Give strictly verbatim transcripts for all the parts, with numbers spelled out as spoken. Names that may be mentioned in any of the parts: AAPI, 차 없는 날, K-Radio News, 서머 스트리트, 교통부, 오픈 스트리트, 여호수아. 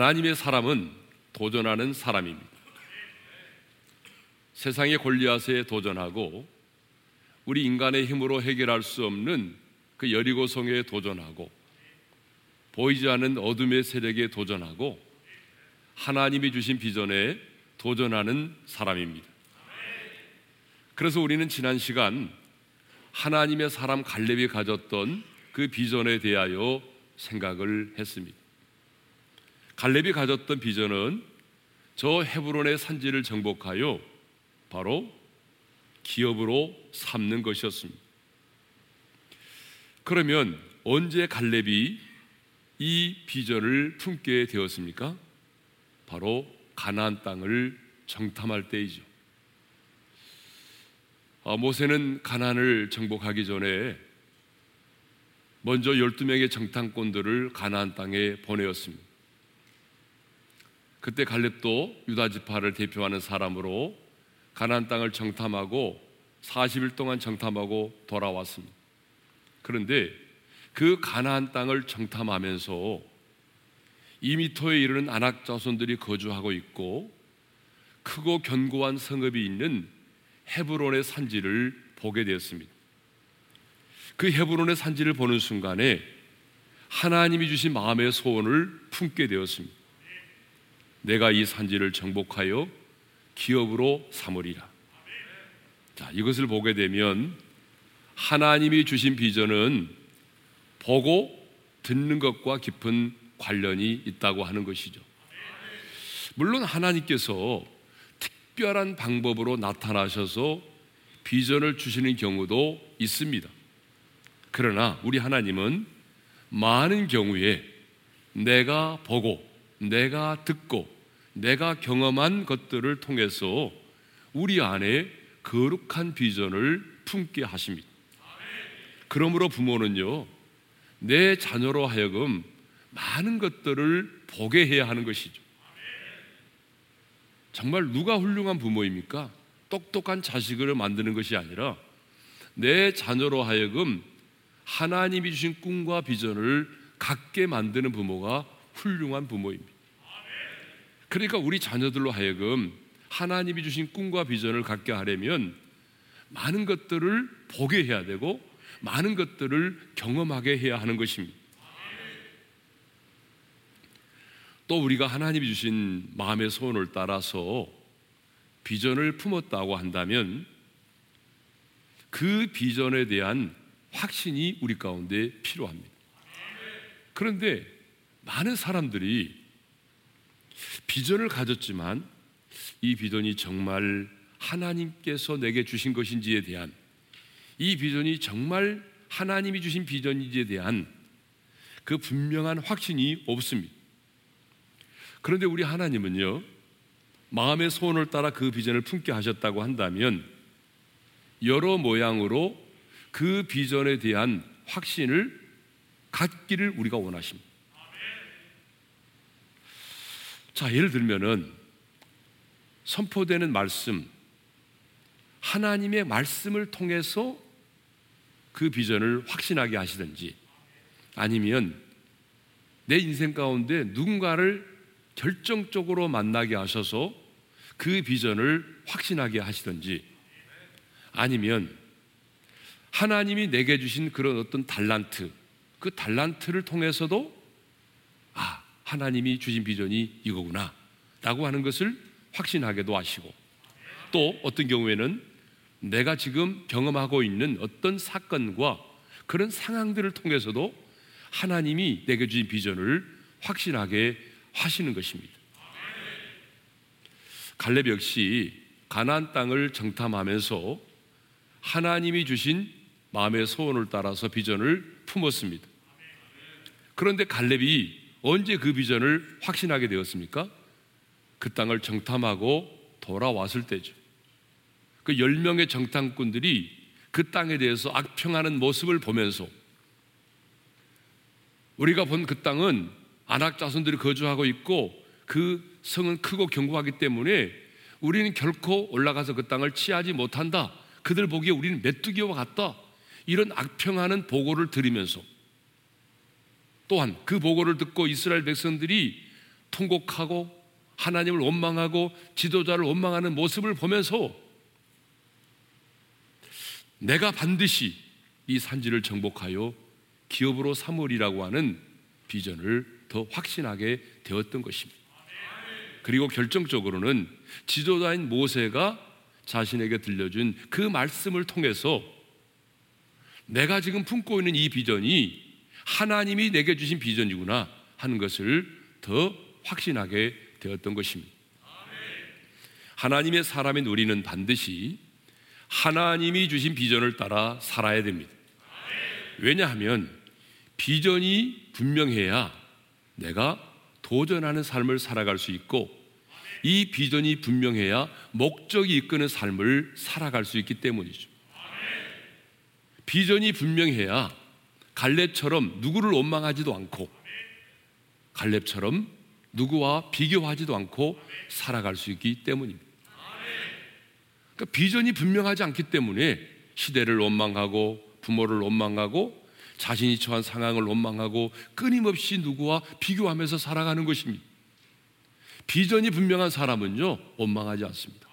하나님의 사람은 도전하는 사람입니다. 세상의 골리앗에 도전하고 우리 인간의 힘으로 해결할 수 없는 그 여리고성에 도전하고 보이지 않는 어둠의 세력에 도전하고 하나님이 주신 비전에 도전하는 사람입니다. 그래서 우리는 지난 시간 하나님의 사람 갈렙이 가졌던 그 비전에 대하여 생각을 했습니다. 갈렙이 가졌던 비전은 저 헤브론의 산지를 정복하여 바로 기업으로 삼는 것이었습니다. 그러면 언제 갈렙이 이 비전을 품게 되었습니까? 바로 가나안 땅을 정탐할 때이죠. 아, 모세는 가나안을 정복하기 전에 먼저 열두 명의 정탐꾼들을 가나안 땅에 보내었습니다. 그때 갈렙도 유다 지파를 대표하는 사람으로 가나안 땅을 정탐하고 사십 일 동안 정탐하고 돌아왔습니다. 그런데 그 가나안 땅을 정탐하면서 이 미터에 이르는 아낙 자손들이 거주하고 있고 크고 견고한 성읍이 있는 헤브론의 산지를 보게 되었습니다. 그 헤브론의 산지를 보는 순간에 하나님이 주신 마음의 소원을 품게 되었습니다. 내가 이 산지를 정복하여 기업으로 삼으리라. 자, 이것을 보게 되면 하나님이 주신 비전은 보고 듣는 것과 깊은 관련이 있다고 하는 것이죠. 물론 하나님께서 특별한 방법으로 나타나셔서 비전을 주시는 경우도 있습니다. 그러나 우리 하나님은 많은 경우에 내가 보고 내가 듣고 내가 경험한 것들을 통해서 우리 안에 거룩한 비전을 품게 하십니다. 그러므로 부모는요, 내 자녀로 하여금 많은 것들을 보게 해야 하는 것이죠. 정말 누가 훌륭한 부모입니까? 똑똑한 자식을 만드는 것이 아니라 내 자녀로 하여금 하나님이 주신 꿈과 비전을 갖게 만드는 부모가 훌륭한 부모입니다. 그러니까 우리 자녀들로 하여금 하나님이 주신 꿈과 비전을 갖게 하려면 많은 것들을 보게 해야 되고 많은 것들을 경험하게 해야 하는 것입니다. 또 우리가 하나님이 주신 마음의 소원을 따라서 비전을 품었다고 한다면 그 비전에 대한 확신이 우리 가운데 필요합니다. 그런데 많은 사람들이 비전을 가졌지만 이 비전이 정말 하나님께서 내게 주신 것인지에 대한, 이 비전이 정말 하나님이 주신 비전인지에 대한 그 분명한 확신이 없습니다. 그런데 우리 하나님은요, 마음의 소원을 따라 그 비전을 품게 하셨다고 한다면 여러 모양으로 그 비전에 대한 확신을 갖기를 우리가 원하십니다. 자, 예를 들면은 선포되는 말씀, 하나님의 말씀을 통해서 그 비전을 확신하게 하시든지, 아니면 내 인생 가운데 누군가를 결정적으로 만나게 하셔서 그 비전을 확신하게 하시든지, 아니면 하나님이 내게 주신 그런 어떤 달란트, 그 달란트를 통해서도 아, 하나님이 주신 비전이 이거구나 라고 하는 것을 확신하게도 하시고, 또 어떤 경우에는 내가 지금 경험하고 있는 어떤 사건과 그런 상황들을 통해서도 하나님이 내게 주신 비전을 확신하게 하시는 것입니다. 갈렙 역시 가나안 땅을 정탐하면서 하나님이 주신 마음의 소원을 따라서 비전을 품었습니다. 그런데 갈렙이 언제 그 비전을 확신하게 되었습니까? 그 땅을 정탐하고 돌아왔을 때죠. 그 열 명의 정탐꾼들이 그 땅에 대해서 악평하는 모습을 보면서 우리가 본 그 땅은 아낙 자손들이 거주하고 있고 그 성은 크고 견고하기 때문에 우리는 결코 올라가서 그 땅을 취하지 못한다. 그들 보기에 우리는 메뚜기와 같다. 이런 악평하는 보고를 들으면서, 또한 그 보고를 듣고 이스라엘 백성들이 통곡하고 하나님을 원망하고 지도자를 원망하는 모습을 보면서 내가 반드시 이 산지를 정복하여 기업으로 삼으리라고 하는 비전을 더 확신하게 되었던 것입니다. 그리고 결정적으로는 지도자인 모세가 자신에게 들려준 그 말씀을 통해서 내가 지금 품고 있는 이 비전이 하나님이 내게 주신 비전이구나 하는 것을 더 확신하게 되었던 것입니다. 하나님의 사람인 우리는 반드시 하나님이 주신 비전을 따라 살아야 됩니다. 왜냐하면 비전이 분명해야 내가 도전하는 삶을 살아갈 수 있고, 이 비전이 분명해야 목적이 이끄는 삶을 살아갈 수 있기 때문이죠. 비전이 분명해야 갈렙처럼 누구를 원망하지도 않고 갈렙처럼 누구와 비교하지도 않고 살아갈 수 있기 때문입니다. 그러니까 비전이 분명하지 않기 때문에 시대를 원망하고 부모를 원망하고 자신이 처한 상황을 원망하고 끊임없이 누구와 비교하면서 살아가는 것입니다. 비전이 분명한 사람은요, 원망하지 않습니다.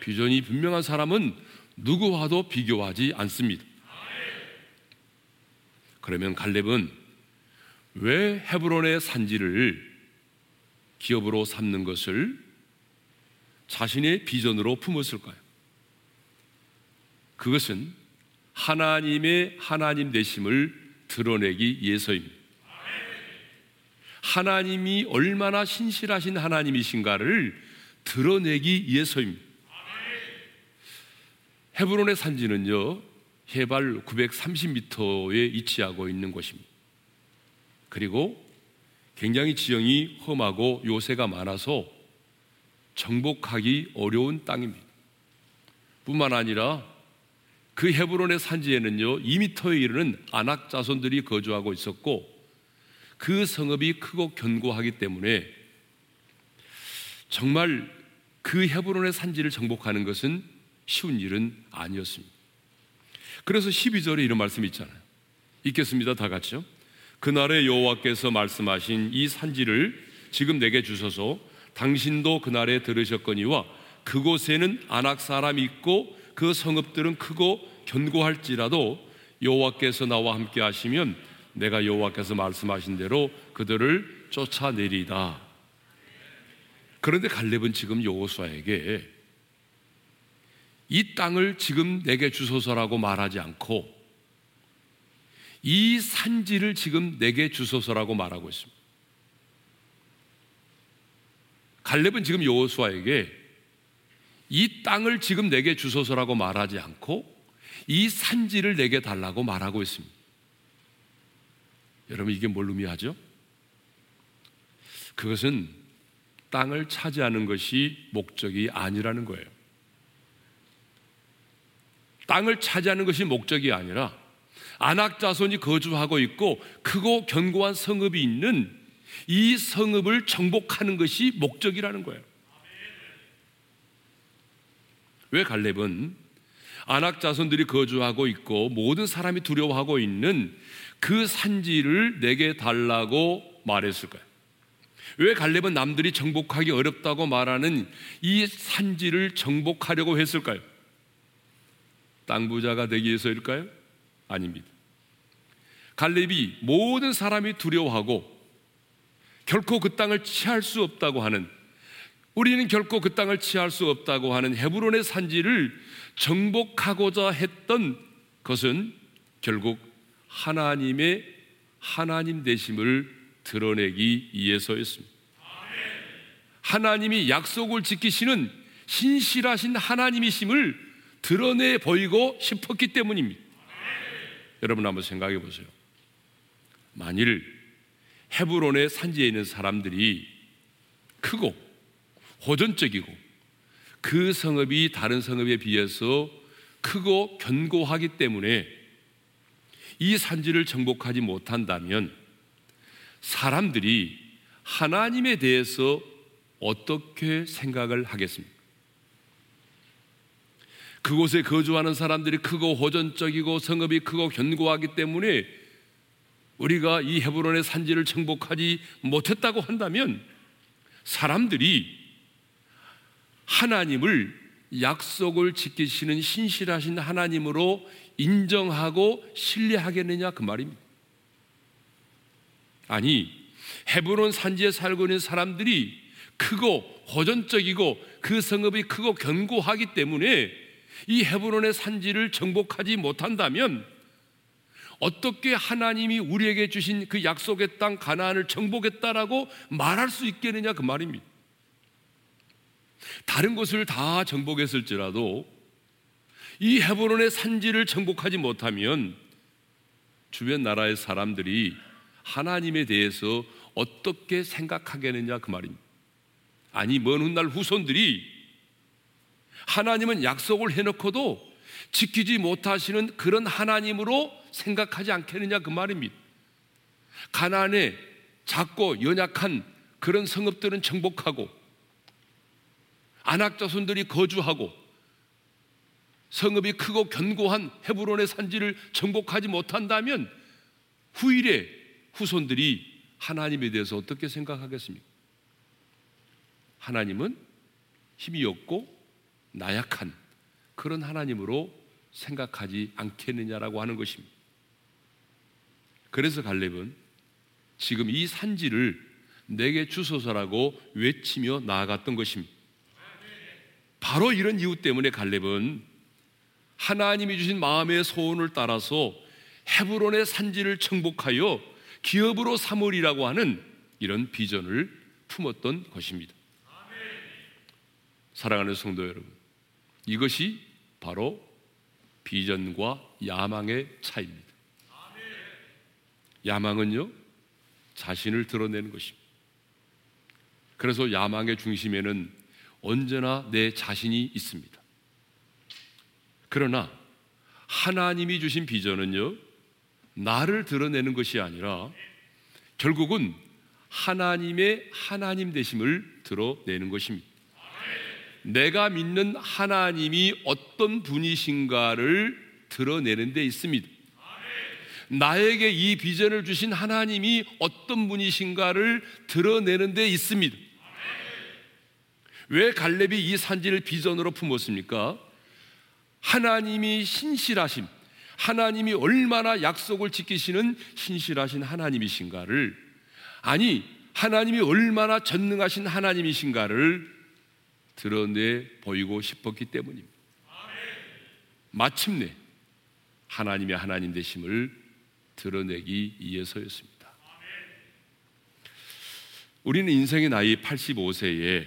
비전이 분명한 사람은 누구와도 비교하지 않습니다. 그러면 갈렙은 왜 헤브론의 산지를 기업으로 삼는 것을 자신의 비전으로 품었을까요? 그것은 하나님의 하나님 되심을 드러내기 위해서입니다. 하나님이 얼마나 신실하신 하나님이신가를 드러내기 위해서입니다. 헤브론의 산지는요, 해발 구백삼십 미터에 위치하고 있는 곳입니다. 그리고 굉장히 지형이 험하고 요새가 많아서 정복하기 어려운 땅입니다. 뿐만 아니라 그 헤브론의 산지에는요, 이 미터에 이르는 아낙 자손들이 거주하고 있었고, 그 성읍이 크고 견고하기 때문에 정말 그 헤브론의 산지를 정복하는 것은 쉬운 일은 아니었습니다. 그래서 십이 절에 이런 말씀이 있잖아요. 읽겠습니다. 다 같이요. 그날에 여호와께서 말씀하신 이 산지를 지금 내게 주소서. 당신도 그날에 들으셨거니와 그곳에는 아낙 사람이 있고 그 성읍들은 크고 견고할지라도 여호와께서 나와 함께 하시면 내가 여호와께서 말씀하신 대로 그들을 쫓아내리다. 그런데 갈렙은 지금 여호수아에게 이 땅을 지금 내게 주소서라고 말하지 않고 이 산지를 지금 내게 주소서라고 말하고 있습니다. 갈렙은 지금 여호수아에게 이 땅을 지금 내게 주소서라고 말하지 않고 이 산지를 내게 달라고 말하고 있습니다. 여러분, 이게 뭘 의미하죠? 그것은 땅을 차지하는 것이 목적이 아니라는 거예요. 땅을 차지하는 것이 목적이 아니라 아낙 자손이 거주하고 있고 크고 견고한 성읍이 있는 이 성읍을 정복하는 것이 목적이라는 거예요. 왜 갈렙은 아낙 자손들이 거주하고 있고 모든 사람이 두려워하고 있는 그 산지를 내게 달라고 말했을까요? 왜 갈렙은 남들이 정복하기 어렵다고 말하는 이 산지를 정복하려고 했을까요? 땅 부자가 되기 위해서일까요? 아닙니다. 갈렙이 모든 사람이 두려워하고 결코 그 땅을 취할 수 없다고 하는, 우리는 결코 그 땅을 취할 수 없다고 하는 헤브론의 산지를 정복하고자 했던 것은 결국 하나님의 하나님 되심을 드러내기 위해서였습니다. 하나님이 약속을 지키시는 신실하신 하나님이심을 드러내 보이고 싶었기 때문입니다. 여러분, 한번 생각해 보세요. 만일 헤브론의 산지에 있는 사람들이 크고 호전적이고 그 성읍이 다른 성읍에 비해서 크고 견고하기 때문에 이 산지를 정복하지 못한다면 사람들이 하나님에 대해서 어떻게 생각을 하겠습니까? 그곳에 거주하는 사람들이 크고 호전적이고 성읍이 크고 견고하기 때문에 우리가 이 헤브론의 산지를 정복하지 못했다고 한다면 사람들이 하나님을 약속을 지키시는 신실하신 하나님으로 인정하고 신뢰하겠느냐 그 말입니다. 아니, 헤브론 산지에 살고 있는 사람들이 크고 호전적이고 그 성읍이 크고 견고하기 때문에 이 헤브론의 산지를 정복하지 못한다면 어떻게 하나님이 우리에게 주신 그 약속의 땅 가나안을 정복했다라고 말할 수 있겠느냐 그 말입니다. 다른 곳을 다 정복했을지라도 이 헤브론의 산지를 정복하지 못하면 주변 나라의 사람들이 하나님에 대해서 어떻게 생각하겠느냐 그 말입니다. 아니, 먼 훗날 후손들이 하나님은 약속을 해놓고도 지키지 못하시는 그런 하나님으로 생각하지 않겠느냐 그 말입니다. 가나안의 작고 연약한 그런 성읍들은 정복하고 아낙 자손들이 거주하고 성읍이 크고 견고한 헤브론의 산지를 정복하지 못한다면 후일에 후손들이 하나님에 대해서 어떻게 생각하겠습니까? 하나님은 힘이 없고 나약한 그런 하나님으로 생각하지 않겠느냐라고 하는 것입니다. 그래서 갈렙은 지금 이 산지를 내게 주소서라고 외치며 나아갔던 것입니다. 바로 이런 이유 때문에 갈렙은 하나님이 주신 마음의 소원을 따라서 헤브론의 산지를 정복하여 기업으로 삼으리라고 하는 이런 비전을 품었던 것입니다. 사랑하는 성도 여러분, 이것이 바로 비전과 야망의 차이입니다. 야망은요, 자신을 드러내는 것입니다. 그래서 야망의 중심에는 언제나 내 자신이 있습니다. 그러나 하나님이 주신 비전은요, 나를 드러내는 것이 아니라 결국은 하나님의 하나님 되심을 드러내는 것입니다. 내가 믿는 하나님이 어떤 분이신가를 드러내는 데 있습니다. 나에게 이 비전을 주신 하나님이 어떤 분이신가를 드러내는 데 있습니다. 왜 갈렙이 이 산지를 비전으로 품었습니까? 하나님이 신실하심, 하나님이 얼마나 약속을 지키시는 신실하신 하나님이신가를, 아니 하나님이 얼마나 전능하신 하나님이신가를 드러내 보이고 싶었기 때문입니다. 마침내 하나님의 하나님 되심을 드러내기 위해서였습니다. 우리는 인생의 나이 팔십오 세에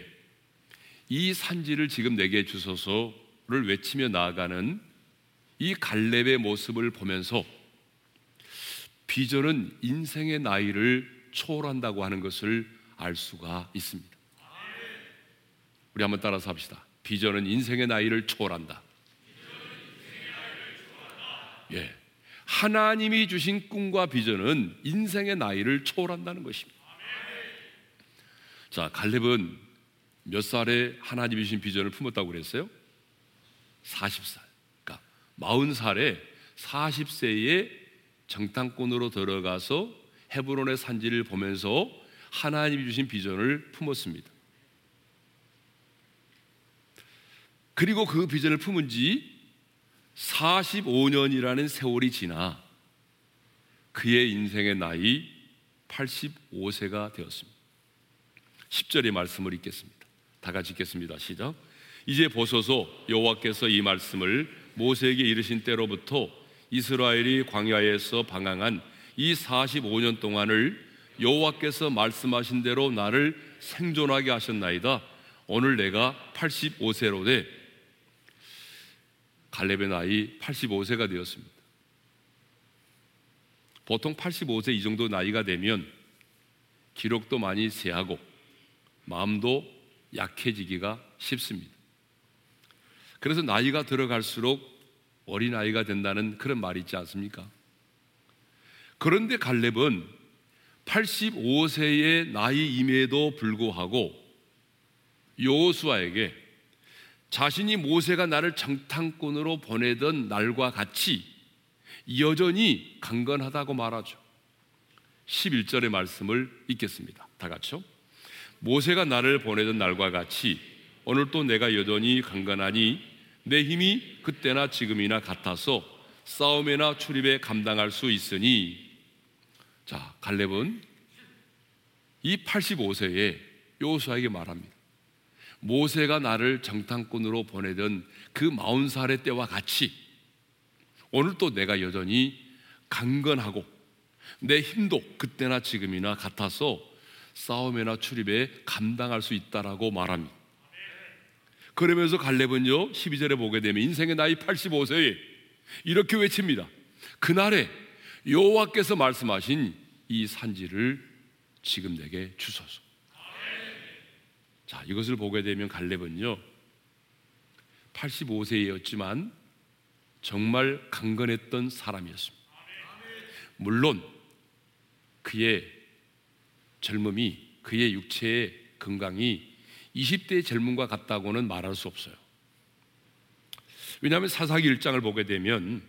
이 산지를 지금 내게 주소서를 외치며 나아가는 이 갈렙의 모습을 보면서 비전은 인생의 나이를 초월한다고 하는 것을 알 수가 있습니다. 우리 한번 따라서 합시다. 비전은 인생의 나이를 초월한다. 인생의 나이를 초월한다. 예, 하나님이 주신 꿈과 비전은 인생의 나이를 초월한다는 것입니다. 아멘. 자, 갈렙은 몇 살에 하나님이 주신 비전을 품었다고 그랬어요? 마흔 살. 그러니까 마흔 살에 마흔 세에 정탐꾼으로 들어가서 헤브론의 산지를 보면서 하나님이 주신 비전을 품었습니다. 그리고 그 비전을 품은 지 사십오 년이라는 세월이 지나 그의 인생의 나이 팔십오 세가 되었습니다. 십 절의 말씀을 읽겠습니다. 다 같이 읽겠습니다. 시작. 이제 보소서, 여호와께서 이 말씀을 모세에게 이르신 때로부터 이스라엘이 광야에서 방황한 이 사십오 년 동안을 여호와께서 말씀하신 대로 나를 생존하게 하셨나이다. 오늘 내가 팔십오 세로 돼. 갈렙의 나이 팔십오 세가 되었습니다. 보통 팔십오 세 이 정도 나이가 되면 기력도 많이 쇠하고 마음도 약해지기가 쉽습니다. 그래서 나이가 들어갈수록 어린아이가 된다는 그런 말이 있지 않습니까? 그런데 갈렙은 팔십오 세의 나이임에도 불구하고 여호수아에게 자신이 모세가 나를 정탐꾼으로 보내던 날과 같이 여전히 강건하다고 말하죠. 십일 절의 말씀을 읽겠습니다. 다 같이요. 모세가 나를 보내던 날과 같이 오늘도 내가 여전히 강건하니 내 힘이 그때나 지금이나 같아서 싸움이나 출입에 감당할 수 있으니. 자, 갈렙은 이 팔십오 세에 여호수아에게 말합니다. 모세가 나를 정탐꾼으로 보내던 그 마흔 살의 때와 같이 오늘도 내가 여전히 강건하고 내 힘도 그때나 지금이나 같아서 싸움이나 출입에 감당할 수 있다라고 말합니다. 그러면서 갈렙은요, 십이 절에 보게 되면 인생의 나이 팔십오 세에 이렇게 외칩니다. 그날에 여호와께서 말씀하신 이 산지를 지금 내게 주소서. 자, 이것을 보게 되면 갈렙은요, 팔십오 세였지만 정말 강건했던 사람이었습니다. 물론 그의 젊음이, 그의 육체의 건강이 이십 대의 젊음과 같다고는 말할 수 없어요. 왜냐하면 사사기 일 장을 보게 되면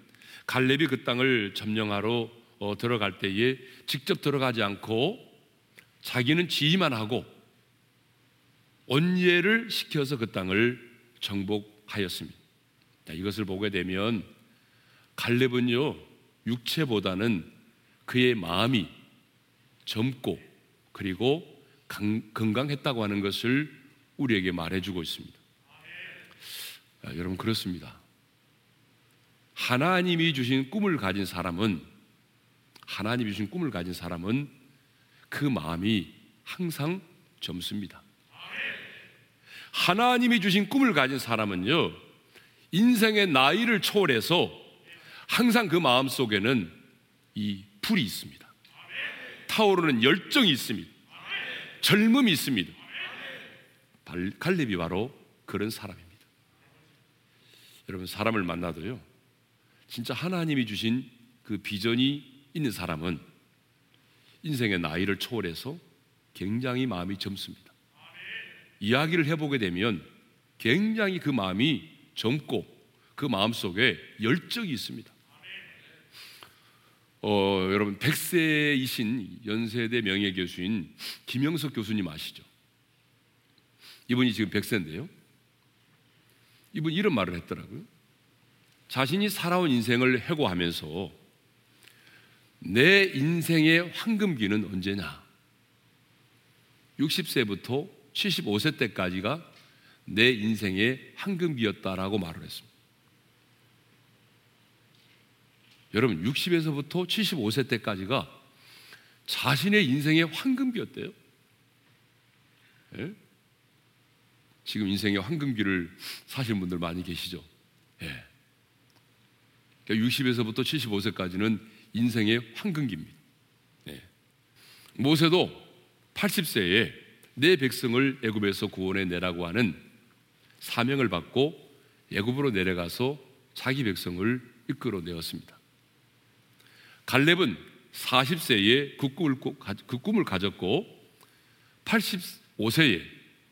갈렙이 그 땅을 점령하러 어, 들어갈 때에 직접 들어가지 않고 자기는 지휘만 하고 원예를 시켜서 그 땅을 정복하였습니다. 자, 이것을 보게 되면 갈렙은요, 육체보다는 그의 마음이 젊고 그리고 건강했다고 하는 것을 우리에게 말해주고 있습니다. 아, 여러분, 그렇습니다. 하나님이 주신 꿈을 가진 사람은 하나님이 주신 꿈을 가진 사람은 그 마음이 항상 젊습니다. 하나님이 주신 꿈을 가진 사람은요, 인생의 나이를 초월해서 항상 그 마음 속에는 이 불이 있습니다. 타오르는 열정이 있습니다. 젊음이 있습니다. 갈렙이 바로 그런 사람입니다. 여러분, 사람을 만나도요, 진짜 하나님이 주신 그 비전이 있는 사람은 인생의 나이를 초월해서 굉장히 마음이 젊습니다. 이야기를 해보게 되면 굉장히 그 마음이 젊고 그 마음 속에 열정이 있습니다. 어, 여러분, 백 세이신 연세대 명예교수인 김영석 교수님 아시죠? 이분이 지금 백 세인데요, 이분 이런 말을 했더라고요. 자신이 살아온 인생을 회고하면서 내 인생의 황금기는 언제냐, 육십 세부터 칠십오 세 때까지가 내 인생의 황금기였다라고 말을 했습니다. 여러분, 육십에서부터 칠십오 세 때까지가 자신의 인생의 황금기였대요. 예? 지금 인생의 황금기를 사신 분들 많이 계시죠? 예. 그러니까 육십에서부터 칠십오 세까지는 인생의 황금기입니다. 예. 모세도 팔십 세에 내 백성을 애굽에서 구원해 내라고 하는 사명을 받고 애굽으로 내려가서 자기 백성을 이끌어내었습니다. 갈렙은 사십 세에 그 꿈을, 그 꿈을 가졌고 팔십오 세에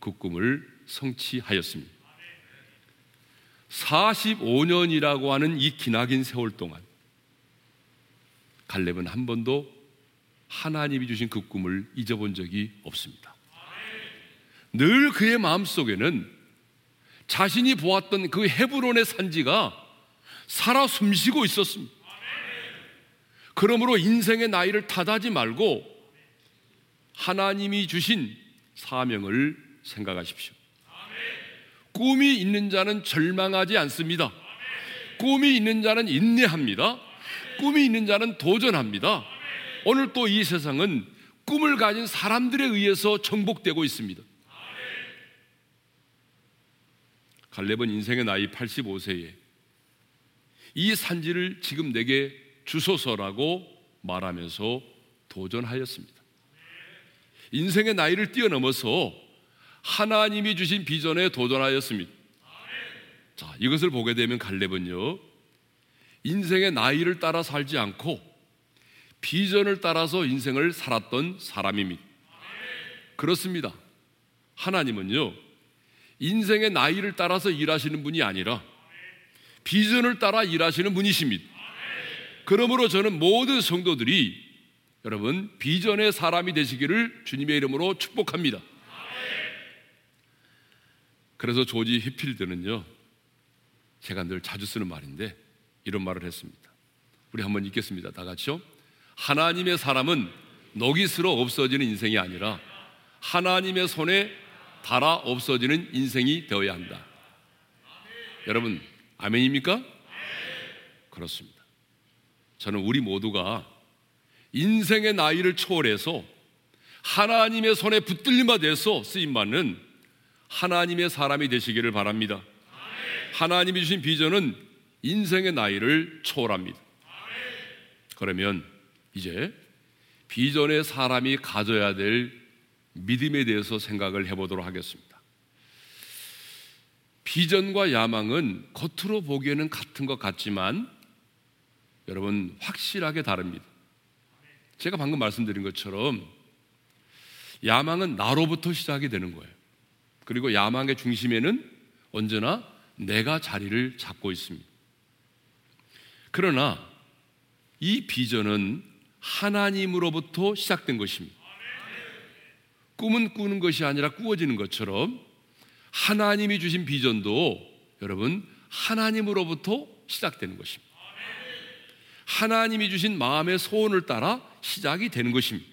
그 꿈을 성취하였습니다. 사십오 년이라고 하는 이 기나긴 세월 동안 갈렙은 한 번도 하나님이 주신 그 꿈을 잊어본 적이 없습니다. 늘 그의 마음속에는 자신이 보았던 그 헤브론의 산지가 살아 숨쉬고 있었습니다. 그러므로 인생의 나이를 탓하지 말고 하나님이 주신 사명을 생각하십시오. 아멘. 꿈이 있는 자는 절망하지 않습니다. 아멘. 꿈이 있는 자는 인내합니다. 아멘. 꿈이 있는 자는 도전합니다. 아멘. 오늘 또 이 세상은 꿈을 가진 사람들에 의해서 정복되고 있습니다. 아멘. 갈렙은 인생의 나이 팔십오 세에 이 산지를 지금 내게 주소서라고 말하면서 도전하였습니다. 인생의 나이를 뛰어넘어서 하나님이 주신 비전에 도전하였습니다. 자, 이것을 보게 되면 갈렙은요, 인생의 나이를 따라 살지 않고 비전을 따라서 인생을 살았던 사람입니다. 그렇습니다. 하나님은요, 인생의 나이를 따라서 일하시는 분이 아니라 비전을 따라 일하시는 분이십니다. 그러므로 저는 모든 성도들이 여러분 비전의 사람이 되시기를 주님의 이름으로 축복합니다. 그래서 조지 히필드는요, 제가 늘 자주 쓰는 말인데 이런 말을 했습니다. 우리 한번 읽겠습니다. 다 같이요. 하나님의 사람은 너깃으로 없어지는 인생이 아니라 하나님의 손에 달아 없어지는 인생이 되어야 한다. 아멘. 여러분 아멘입니까? 아멘. 그렇습니다. 저는 우리 모두가 인생의 나이를 초월해서 하나님의 손에 붙들림바 돼서 쓰임받는 하나님의 사람이 되시기를 바랍니다. 아멘. 하나님이 주신 비전은 인생의 나이를 초월합니다. 아멘. 그러면 이제 비전의 사람이 가져야 될 믿음에 대해서 생각을 해보도록 하겠습니다. 비전과 야망은 겉으로 보기에는 같은 것 같지만 여러분 확실하게 다릅니다. 제가 방금 말씀드린 것처럼 야망은 나로부터 시작이 되는 거예요. 그리고 야망의 중심에는 언제나 내가 자리를 잡고 있습니다. 그러나 이 비전은 하나님으로부터 시작된 것입니다. 꿈은 꾸는 것이 아니라 꾸어지는 것처럼 하나님이 주신 비전도 여러분 하나님으로부터 시작되는 것입니다. 하나님이 주신 마음의 소원을 따라 시작이 되는 것입니다.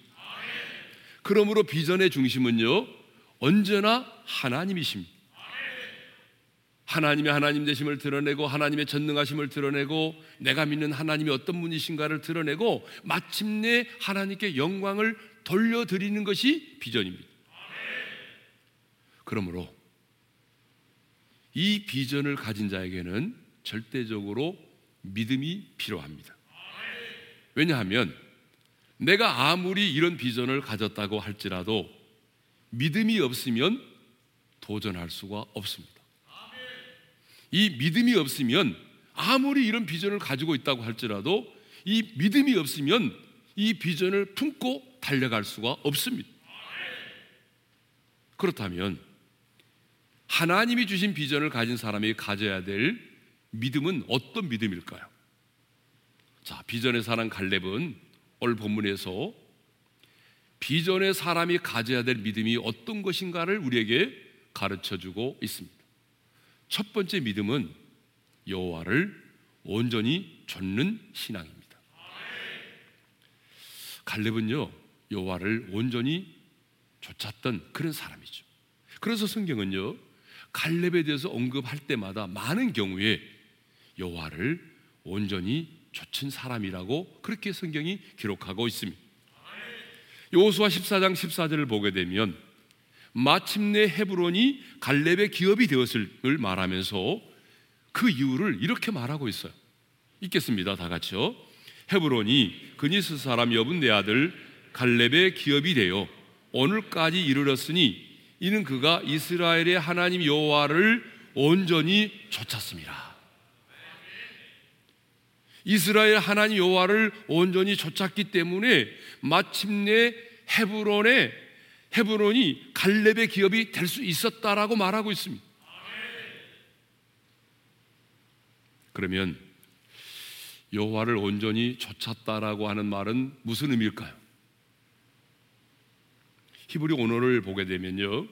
그러므로 비전의 중심은요 언제나 하나님이십니다. 하나님의 하나님 되심을 드러내고 하나님의 전능하심을 드러내고 내가 믿는 하나님이 어떤 분이신가를 드러내고 마침내 하나님께 영광을 돌려드리는 것이 비전입니다. 그러므로 이 비전을 가진 자에게는 절대적으로 믿음이 필요합니다. 왜냐하면 내가 아무리 이런 비전을 가졌다고 할지라도 믿음이 없으면 도전할 수가 없습니다. 이 믿음이 없으면 아무리 이런 비전을 가지고 있다고 할지라도 이 믿음이 없으면 이 비전을 품고 달려갈 수가 없습니다. 그렇다면 하나님이 주신 비전을 가진 사람이 가져야 될 믿음은 어떤 믿음일까요? 자, 비전의 사람 갈렙은 오늘 본문에서 비전의 사람이 가져야 될 믿음이 어떤 것인가를 우리에게 가르쳐주고 있습니다. 첫 번째 믿음은 여호와를 온전히 좇는 신앙입니다. 갈렙은요 여호와를 온전히 좇았던 그런 사람이죠. 그래서 성경은요 갈렙에 대해서 언급할 때마다 많은 경우에 여호와를 온전히 좇은 사람이라고 그렇게 성경이 기록하고 있습니다. 여호수아 십사 장 십사 절을 보게 되면 마침내 헤브론이 갈렙의 기업이 되었음을 말하면서 그 이유를 이렇게 말하고 있어요. 읽겠습니다. 다 같이요. 헤브론이 그니스 사람 여분 내 아들 갈렙의 기업이 되어 오늘까지 이르렀으니 이는 그가 이스라엘의 하나님 여호와를 온전히 좇았습니다. 이스라엘 하나님 여호와를 온전히 좇았기 때문에 마침내 헤브론의 헤브론이 갈렙의 기업이 될 수 있었다라고 말하고 있습니다. 그러면 여호와를 온전히 좇았다라고 하는 말은 무슨 의미일까요? 히브리 원어를 보게 되면요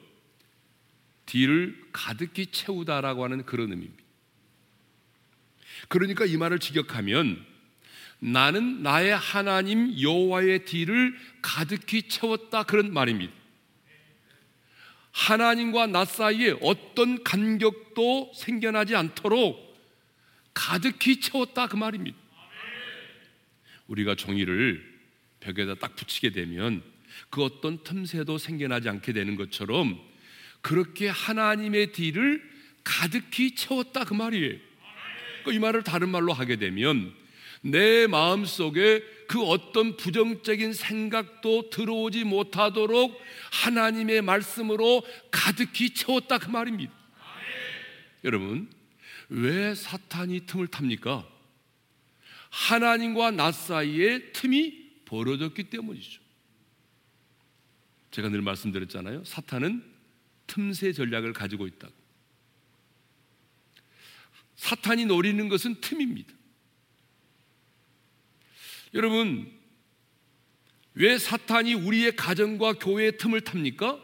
뒤를 가득히 채우다라고 하는 그런 의미입니다. 그러니까 이 말을 직역하면 나는 나의 하나님 여호와의 뒤를 가득히 채웠다 그런 말입니다. 하나님과 나 사이에 어떤 간격도 생겨나지 않도록 가득히 채웠다 그 말입니다. 우리가 종이를 벽에다 딱 붙이게 되면 그 어떤 틈새도 생겨나지 않게 되는 것처럼 그렇게 하나님의 뒤를 가득히 채웠다 그 말이에요. 이 말을 다른 말로 하게 되면 내 마음속에 그 어떤 부정적인 생각도 들어오지 못하도록 하나님의 말씀으로 가득히 채웠다 그 말입니다. 여러분 왜 사탄이 틈을 탑니까? 하나님과 나 사이에 틈이 벌어졌기 때문이죠. 제가 늘 말씀드렸잖아요. 사탄은 틈새 전략을 가지고 있다고. 사탄이 노리는 것은 틈입니다. 여러분 왜 사탄이 우리의 가정과 교회의 틈을 탑니까?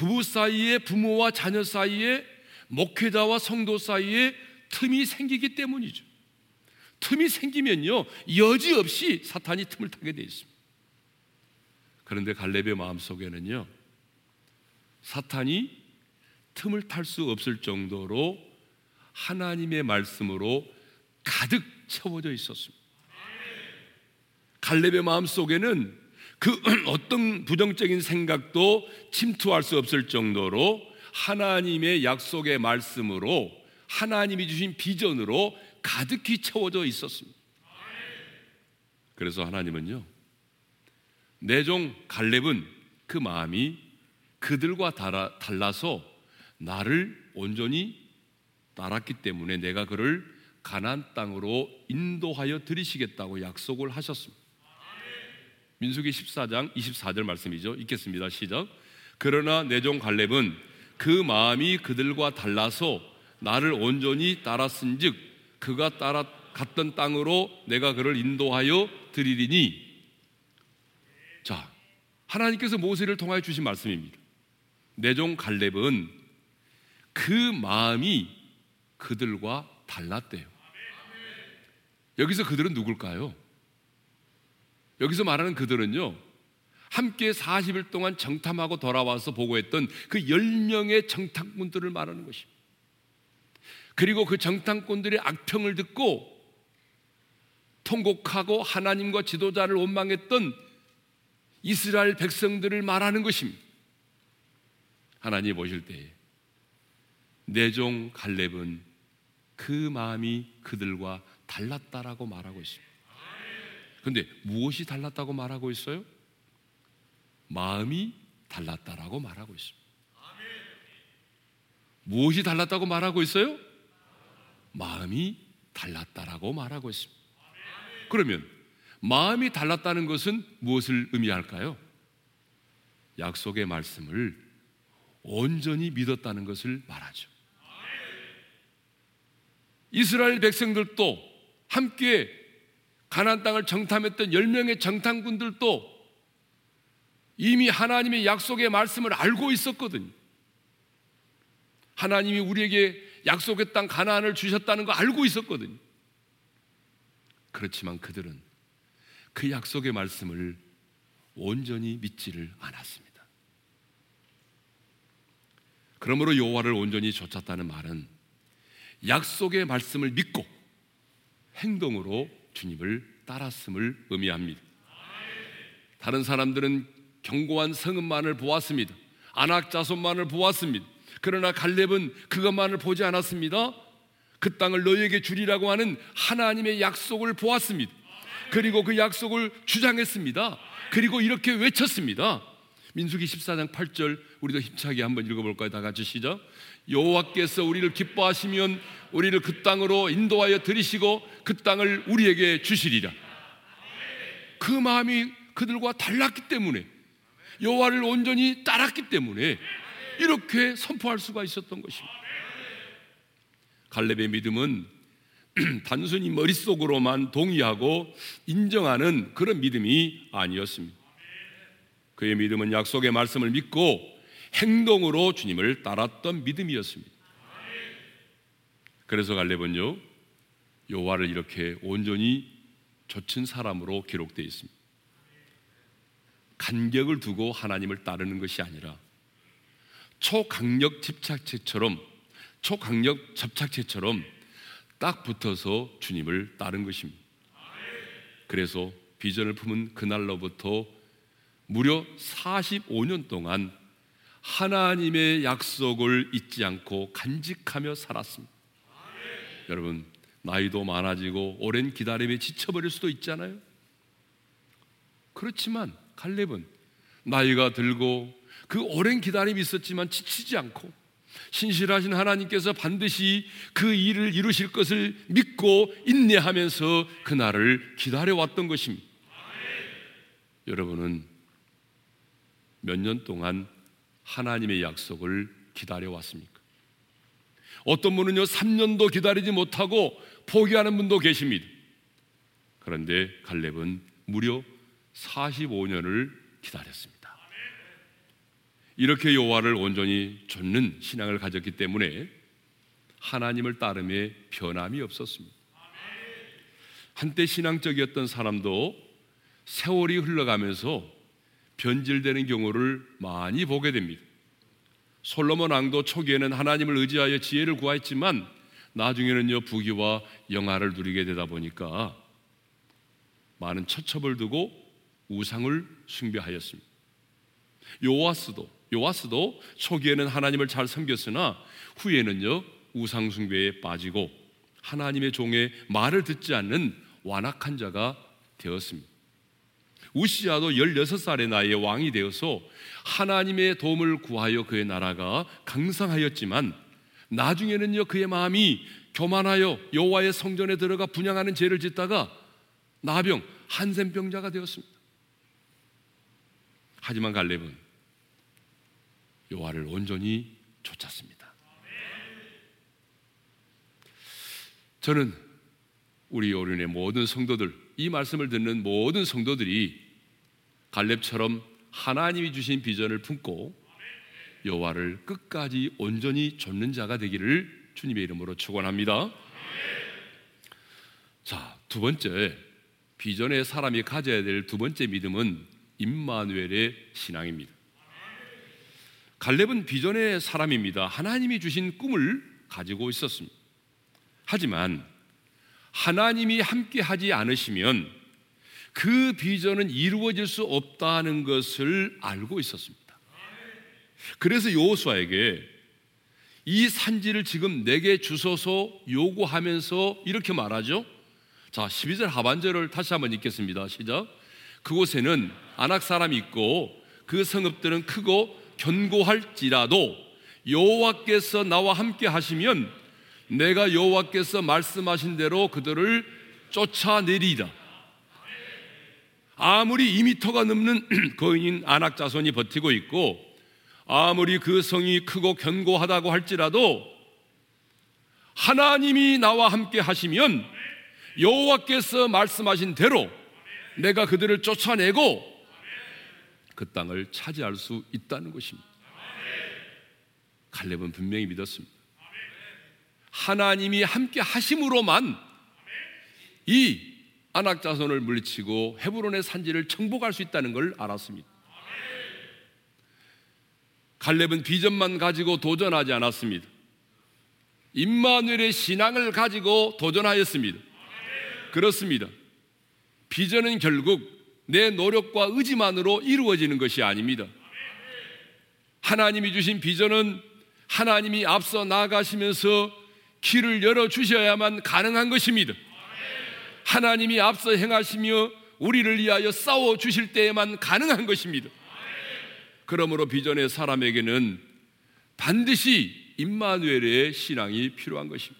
부부 사이에, 부모와 자녀 사이에, 목회자와 성도 사이에 틈이 생기기 때문이죠. 틈이 생기면요, 여지없이 사탄이 틈을 타게 돼 있습니다. 그런데 갈렙의 마음속에는요, 사탄이 틈을 탈 수 없을 정도로 하나님의 말씀으로 가득 채워져 있었습니다. 갈렙의 마음속에는 그 어떤 부정적인 생각도 침투할 수 없을 정도로 하나님의 약속의 말씀으로, 하나님이 주신 비전으로 가득히 채워져 있었습니다. 그래서 하나님은요, 내 종 갈렙은 그 마음이 그들과 달라서 나를 온전히 따랐기 때문에 내가 그를 가나안 땅으로 인도하여 들이시겠다고 약속을 하셨습니다. 민수기 십사 장 이십사 절 말씀이죠. 읽겠습니다. 시작. 그러나 내 종 갈렙은 그 마음이 그들과 달라서 나를 온전히 따랐은즉 그가 따라갔던 땅으로 내가 그를 인도하여 드리리니. 자, 하나님께서 모세를 통하여 주신 말씀입니다. 내 종 갈렙은 그 마음이 그들과 달랐대요. 여기서 그들은 누굴까요? 여기서 말하는 그들은요, 함께 사십 일 동안 정탐하고 돌아와서 보고했던 그 열 명의 정탐꾼들을 말하는 것입니다. 그리고 그 정탐꾼들의 악평을 듣고 통곡하고 하나님과 지도자를 원망했던 이스라엘 백성들을 말하는 것입니다. 하나님 보실 때에 내 종 갈렙은 그 마음이 그들과 달랐다라고 말하고 있습니다. 그런데 무엇이 달랐다고 말하고 있어요? 마음이 달랐다라고 말하고 있습니다. 무엇이 달랐다고 말하고 있어요? 마음이 달랐다라고 말하고 있습니다. 그러면 마음이 달랐다는 것은 무엇을 의미할까요? 약속의 말씀을 온전히 믿었다는 것을 말하죠. 이스라엘 백성들도, 함께 가나안 땅을 정탐했던 열 명의 정탐꾼들도 이미 하나님의 약속의 말씀을 알고 있었거든요. 하나님이 우리에게 약속의 땅 가나안을 주셨다는 거 알고 있었거든요. 그렇지만 그들은 그 약속의 말씀을 온전히 믿지를 않았습니다. 그러므로 여호와를 온전히 좇았다는 말은 약속의 말씀을 믿고 행동으로 주님을 따랐음을 의미합니다. 다른 사람들은 견고한 성읍만을 보았습니다. 안악자손만을 보았습니다. 그러나 갈렙은 그것만을 보지 않았습니다. 그 땅을 너희에게 주리라고 하는 하나님의 약속을 보았습니다. 그리고 그 약속을 주장했습니다. 그리고 이렇게 외쳤습니다. 민수기 십사 장 팔 절 우리도 힘차게 한번 읽어볼까요? 다 같이 시작. 여호와께서 우리를 기뻐하시면 우리를 그 땅으로 인도하여 들이시고 그 땅을 우리에게 주시리라. 그 마음이 그들과 달랐기 때문에, 여호와를 온전히 따랐기 때문에 이렇게 선포할 수가 있었던 것입니다. 갈렙의 믿음은 단순히 머릿속으로만 동의하고 인정하는 그런 믿음이 아니었습니다. 그의 믿음은 약속의 말씀을 믿고 행동으로 주님을 따랐던 믿음이었습니다. 그래서 갈렙은요, 여호와를 이렇게 온전히 좇은 사람으로 기록되어 있습니다. 간격을 두고 하나님을 따르는 것이 아니라 초강력 집착체처럼, 초강력 접착체처럼 딱 붙어서 주님을 따른 것입니다. 그래서 비전을 품은 그날로부터 무려 사십오 년 동안 하나님의 약속을 잊지 않고 간직하며 살았습니다. 여러분, 나이도 많아지고 오랜 기다림에 지쳐버릴 수도 있잖아요. 그렇지만 갈렙은 나이가 들고 그 오랜 기다림이 있었지만 지치지 않고 신실하신 하나님께서 반드시 그 일을 이루실 것을 믿고 인내하면서 그날을 기다려왔던 것입니다. 여러분은 몇 년 동안 하나님의 약속을 기다려왔습니까? 어떤 분은요, 삼 년도 기다리지 못하고 포기하는 분도 계십니다. 그런데 갈렙은 무려 사십오 년을 기다렸습니다. 이렇게 여호와를 온전히 좇는 신앙을 가졌기 때문에 하나님을 따름에 변함이 없었습니다. 한때 신앙적이었던 사람도 세월이 흘러가면서 변질되는 경우를 많이 보게 됩니다. 솔로몬 왕도 초기에는 하나님을 의지하여 지혜를 구하였지만 나중에는요 부귀와 영화를 누리게 되다 보니까 많은 처첩을 두고 우상을 숭배하였습니다. 요아스도 요아스도 초기에는 하나님을 잘 섬겼으나 후에는요 우상 숭배에 빠지고 하나님의 종의 말을 듣지 않는 완악한 자가 되었습니다. 우시아도 열여섯 살의 나이에 왕이 되어서 하나님의 도움을 구하여 그의 나라가 강성하였지만 나중에는요 그의 마음이 교만하여 여호와의 성전에 들어가 분향하는 죄를 짓다가 나병, 한센병자가 되었습니다. 하지만 갈렙은 여호와를 온전히 좇았습니다. 저는 우리 오륜의 모든 성도들, 이 말씀을 듣는 모든 성도들이 갈렙처럼 하나님이 주신 비전을 품고 여호와를 끝까지 온전히 좇는 자가 되기를 주님의 이름으로 축원합니다. 자, 두 번째 비전의 사람이 가져야 될 두 번째 믿음은 임마누엘의 신앙입니다. 갈렙은 비전의 사람입니다. 하나님이 주신 꿈을 가지고 있었습니다. 하지만 하나님이 함께 하지 않으시면 그 비전은 이루어질 수 없다는 것을 알고 있었습니다. 그래서 여호수아에게 이 산지를 지금 내게 주소서 요구하면서 이렇게 말하죠. 자, 십이 절 하반절을 다시 한번 읽겠습니다. 시작. 그곳에는 아낙 사람이 있고 그 성읍들은 크고 견고할지라도 여호와께서 나와 함께 하시면 내가 여호와께서 말씀하신 대로 그들을 쫓아내리이다. 아무리 이 미터가 넘는 거인인 아낙 자손이 버티고 있고 아무리 그 성이 크고 견고하다고 할지라도 하나님이 나와 함께 하시면 여호와께서 말씀하신 대로 내가 그들을 쫓아내고 그 땅을 차지할 수 있다는 것입니다. 갈렙은 분명히 믿었습니다. 하나님이 함께 하심으로만 이 아낙 자손을 물리치고 헤브론의 산지를 정복할 수 있다는 걸 알았습니다. 갈렙은 비전만 가지고 도전하지 않았습니다. 임마누엘의 신앙을 가지고 도전하였습니다. 그렇습니다. 비전은 결국 내 노력과 의지만으로 이루어지는 것이 아닙니다. 하나님이 주신 비전은 하나님이 앞서 나아가시면서 길을 열어주셔야만 가능한 것입니다. 하나님이 앞서 행하시며 우리를 위하여 싸워주실 때에만 가능한 것입니다. 그러므로 비전의 사람에게는 반드시 임마누엘의 신앙이 필요한 것입니다.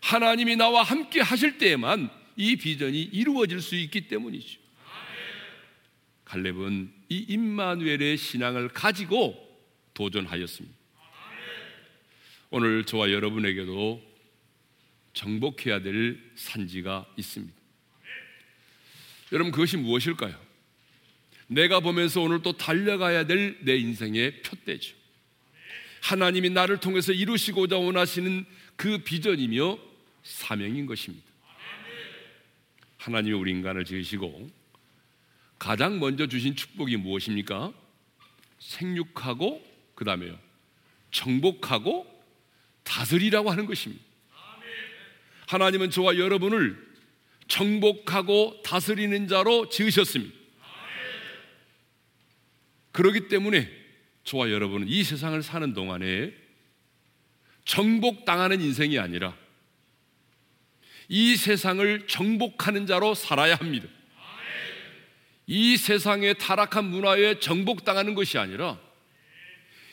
하나님이 나와 함께 하실 때에만 이 비전이 이루어질 수 있기 때문이죠. 갈렙은 이 임마누엘의 신앙을 가지고 도전하였습니다. 오늘 저와 여러분에게도 정복해야 될 산지가 있습니다. 여러분, 그것이 무엇일까요? 내가 보면서 오늘 또 달려가야 될 내 인생의 푯대죠. 하나님이 나를 통해서 이루시고자 원하시는 그 비전이며 사명인 것입니다. 하나님이 우리 인간을 지으시고 가장 먼저 주신 축복이 무엇입니까? 생육하고 그 다음에요 정복하고 다스리라고 하는 것입니다. 하나님은 저와 여러분을 정복하고 다스리는 자로 지으셨습니다. 그렇기 때문에 저와 여러분은 이 세상을 사는 동안에 정복당하는 인생이 아니라 이 세상을 정복하는 자로 살아야 합니다. 이 세상의 타락한 문화에 정복당하는 것이 아니라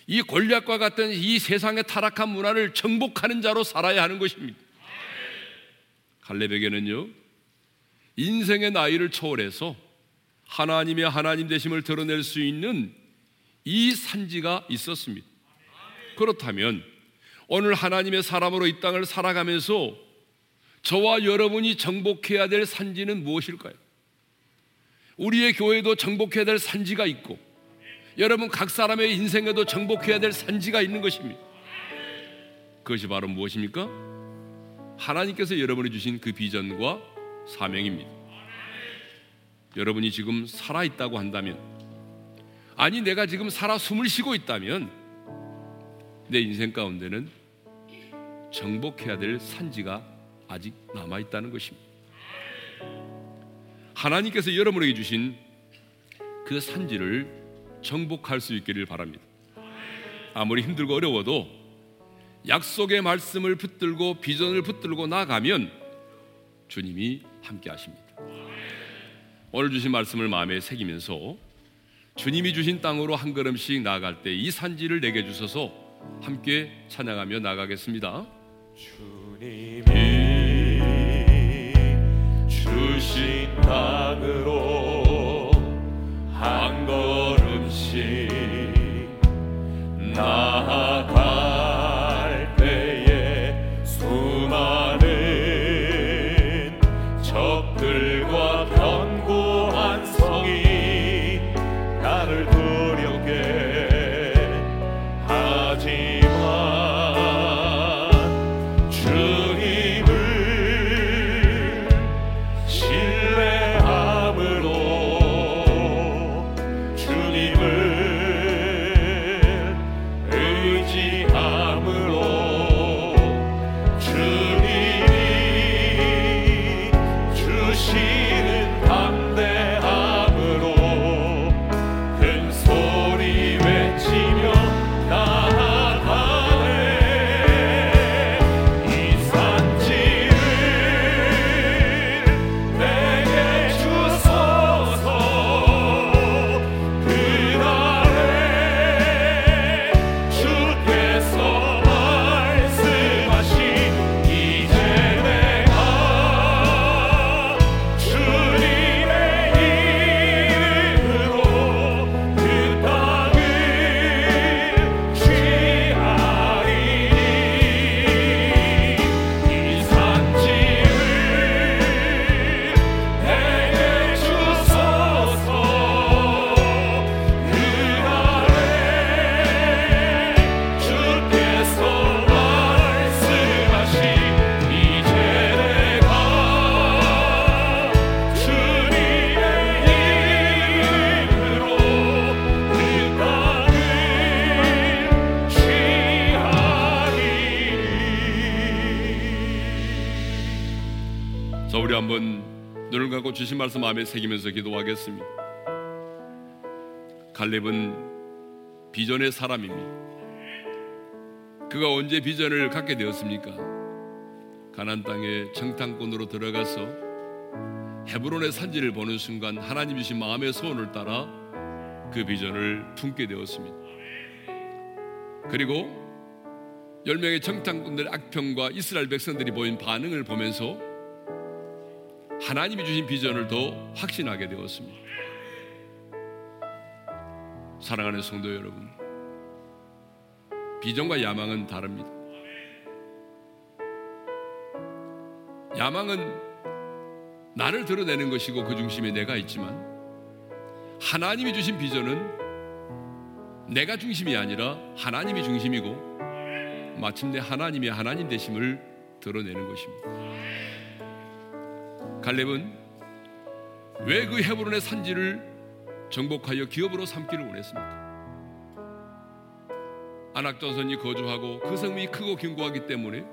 이 골리앗과 같은 이 세상의 타락한 문화를 정복하는 자로 살아야 하는 것입니다. 갈렙에게는요 인생의 나이를 초월해서 하나님의 하나님 되심을 드러낼 수 있는 이 산지가 있었습니다. 그렇다면 오늘 하나님의 사람으로 이 땅을 살아가면서 저와 여러분이 정복해야 될 산지는 무엇일까요? 우리의 교회도 정복해야 될 산지가 있고 여러분 각 사람의 인생에도 정복해야 될 산지가 있는 것입니다. 그것이 바로 무엇입니까? 하나님께서 여러분이 주신 그 비전과 사명입니다. 여러분이 지금 살아있다고 한다면, 아니 내가 지금 살아 숨을 쉬고 있다면 내 인생 가운데는 정복해야 될 산지가 아직 남아있다는 것입니다. 하나님께서 여러분에게 주신 그 산지를 정복할 수 있기를 바랍니다. 아무리 힘들고 어려워도 약속의 말씀을 붙들고 비전을 붙들고 나가면 주님이 함께 하십니다. 오늘 주신 말씀을 마음에 새기면서 주님이 주신 땅으로 한 걸음씩 나아갈 때 이 산지를 내게 주셔서 함께 찬양하며 나가겠습니다. 주님이 주신 땅으로 한 걸음씩 나아가 주신 말씀 마음에 새기면서 기도하겠습니다. 갈렙은 비전의 사람입니다. 그가 언제 비전을 갖게 되었습니까? 가나안 땅의 정탐꾼으로 들어가서 헤브론의 산지를 보는 순간 하나님 주신 마음의 소원을 따라 그 비전을 품게 되었습니다. 그리고 열 명의 정탐꾼들의 악평과 이스라엘 백성들이 보인 반응을 보면서 하나님이 주신 비전을 더 확신하게 되었습니다. 사랑하는 성도 여러분, 비전과 야망은 다릅니다. 야망은 나를 드러내는 것이고 그 중심에 내가 있지만, 하나님이 주신 비전은 내가 중심이 아니라 하나님이 중심이고 마침내 하나님이 하나님 되심을 드러내는 것입니다. 갈렙은 왜 그 헤브론의 산지를 정복하여 기업으로 삼기를 원했습니까? 아낙자손이 거주하고 그 성이 크고 견고하기 때문에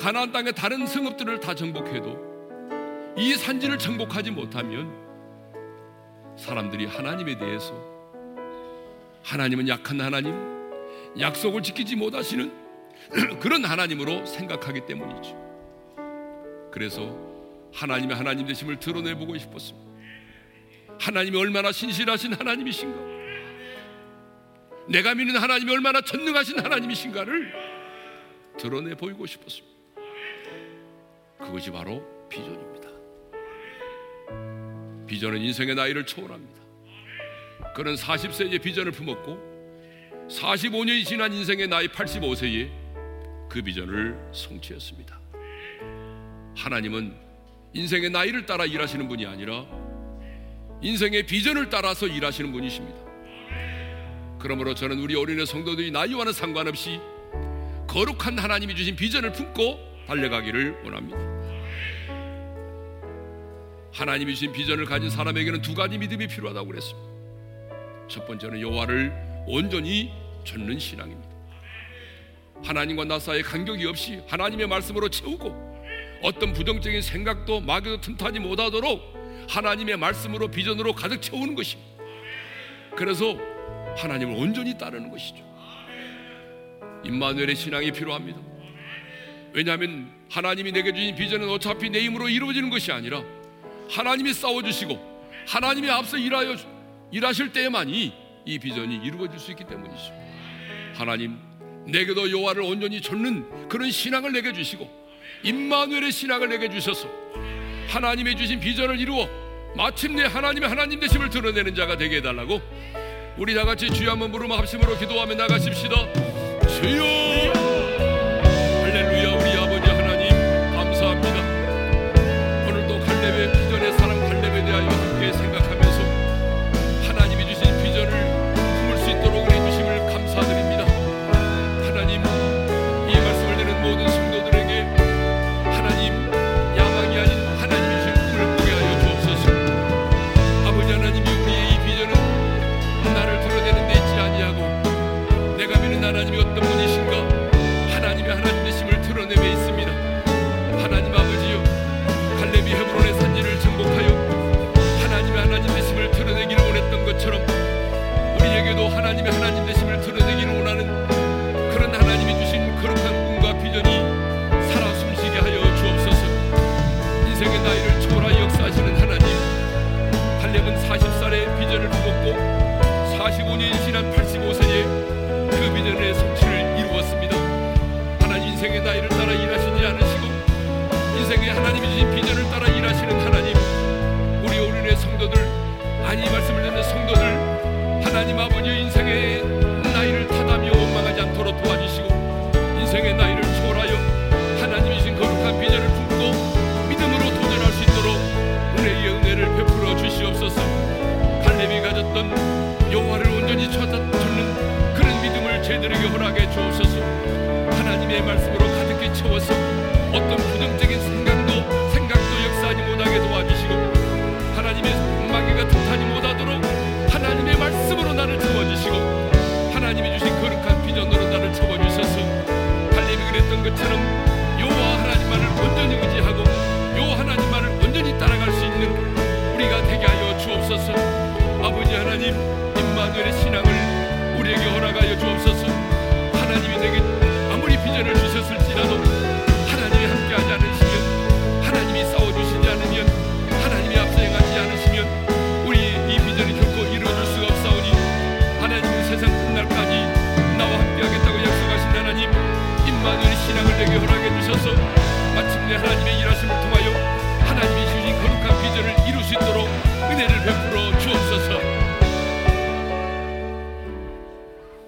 가나안 땅의 다른 성읍들을 다 정복해도 이 산지를 정복하지 못하면 사람들이 하나님에 대해서, 하나님은 약한 하나님, 약속을 지키지 못하시는 그런 하나님으로 생각하기 때문이죠. 그래서 하나님의 하나님 되심을 드러내보고 싶었습니다. 하나님이 얼마나 신실하신 하나님이신가, 내가 믿는 하나님이 얼마나 전능하신 하나님이신가를 드러내 보이고 싶었습니다. 그것이 바로 비전입니다. 비전은 인생의 나이를 초월합니다. 그는 사십 세에 비전을 품었고 사십오 년이 지난 인생의 나이 팔십오 세에 그 비전을 성취했습니다. 하나님은 인생의 나이를 따라 일하시는 분이 아니라 인생의 비전을 따라서 일하시는 분이십니다. 그러므로 저는 우리 어린애 성도들이 나이와는 상관없이 거룩한 하나님이 주신 비전을 품고 달려가기를 원합니다. 하나님이 주신 비전을 가진 사람에게는 두 가지 믿음이 필요하다고 그랬습니다. 첫 번째는 여호와를 온전히 좇는 신앙입니다. 하나님과 나 사이의 간격이 없이 하나님의 말씀으로 채우고 어떤 부정적인 생각도 마귀도 틈타지 못하도록 하나님의 말씀으로 비전으로 가득 채우는 것입니다. 그래서 하나님을 온전히 따르는 것이죠. 임마누엘의 신앙이 필요합니다. 왜냐하면 하나님이 내게 주신 비전은 어차피 내 힘으로 이루어지는 것이 아니라 하나님이 싸워주시고 하나님이 앞서 일하여, 일하실 때에만이 이 비전이 이루어질 수 있기 때문이죠. 하나님 내게도 여호와를 온전히 좇는 그런 신앙을 내게 주시고 임마누엘의 신앙을 내게 주셔서 하나님의 주신 비전을 이루어 마침내 하나님의 하나님 되심을 드러내는 자가 되게 해달라고 우리 다같이 주여 한번 부르며 합심으로 기도하며 나가십시다. 주여, 할렐루야. 우리 아버지 하나님 감사합니다. 오늘도 갈렙의 비전의 사랑 갈렙에 대하여 함께 생각하면서 하나님이 주신 비전을 품을 수 있도록 은혜 주심을 감사드립니다. 하나님, 이 말씀을 듣는 모든 성도들에게 하나님 야망이 아닌 하나님이 어떤 분이신가 하나님의 하나님 되심을 드러내며 있습니다. 하나님 아버지요, 갈렙이 헤브론의 산지를 정복하여 하나님의 하나님 되심을 드러내기를 원했던 것처럼 우리에게도 하나님의 하나님 되심을 드러내기를 원하는 그런 하나님이 주신 거룩한 꿈과 비전이 살아 숨쉬게 하여 주옵소서. 인생의 나이를 초월하여 역사하시는 하나님, 갈렙은 마흔 살에 비전을 품었고 사십오 년이 지난 팔십오 세에 그 비전의 성취를 이루었습니다. 하나님, 인생의 나이를 따라 일하시지 않으시고 인생의 하나님이 주신 비전을 따라 일하시는 하나님, 우리 어린애 성도들, 아니 이 말씀을 듣는 성도들, 하나님 아버지의 인생의 나이를 타다며 원망하지 않도록 도와주시고 인생의 나이를 초월하여 하나님이 주신 거룩한 비전을 품고 믿음으로 도전할 수 있도록 은혜의 은혜를 베풀어 주시옵소서. 갈렙이 가졌던 여호와를 온전히 좇는 믿음을 저희들에게 허락해 주옵소서. 하나님의 말씀으로 가득히 채워서 어떤 부정적인 생각도 생각도 역사하지 못하게 도와주시고 하나님의 마귀가 틈타지 못하도록 하나님의 말씀으로 나를 채워주시고 하나님이 주신 거룩한 비전으로 나를 채워주셔서 갈렙이 그랬던 것처럼 여호와 하나님만을 온전히 의지하고 여호와 하나님만을 온전히 따라갈 수 있는 우리가 되게 하여 주옵소서. 아버지 하나님, 임마누엘의 신앙을 우리에게 허락하여 주옵소서. 하나님이 내게 아무리 비전을 주셨을지라도 하나님이 함께하지 않으시면, 하나님이 싸워주시지 않으면, 하나님이 앞서 행하지 않으시면 우리의 이 비전이 결코 이루어질 수가 없사오니 하나님은 세상 끝날까지 나와 함께하겠다고 약속하신 하나님, 임마누엘의 신앙을 내게 허락해 주셔서 마침내 하나님의 일하심을 통하여 하나님이 주신 거룩한 비전을 이룰 수 있도록 은혜를 베풀어 주옵소서.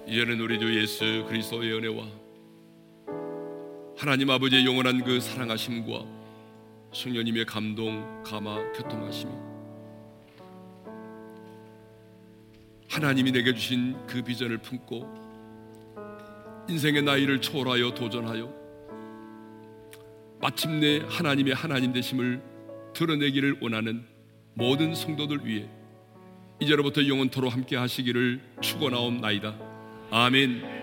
이제는 우리 주 예수 그리스도의 은혜와 하나님 아버지의 영원한 그 사랑하심과 성령님의 감동, 감화, 교통하심이 하나님이 내게 주신 그 비전을 품고 인생의 나이를 초월하여 도전하여 마침내 하나님의 하나님 되심을 드러내기를 원하는 모든 성도들 위해 이제로부터 영원토록 함께 하시기를 축원하옵나이다. 아멘.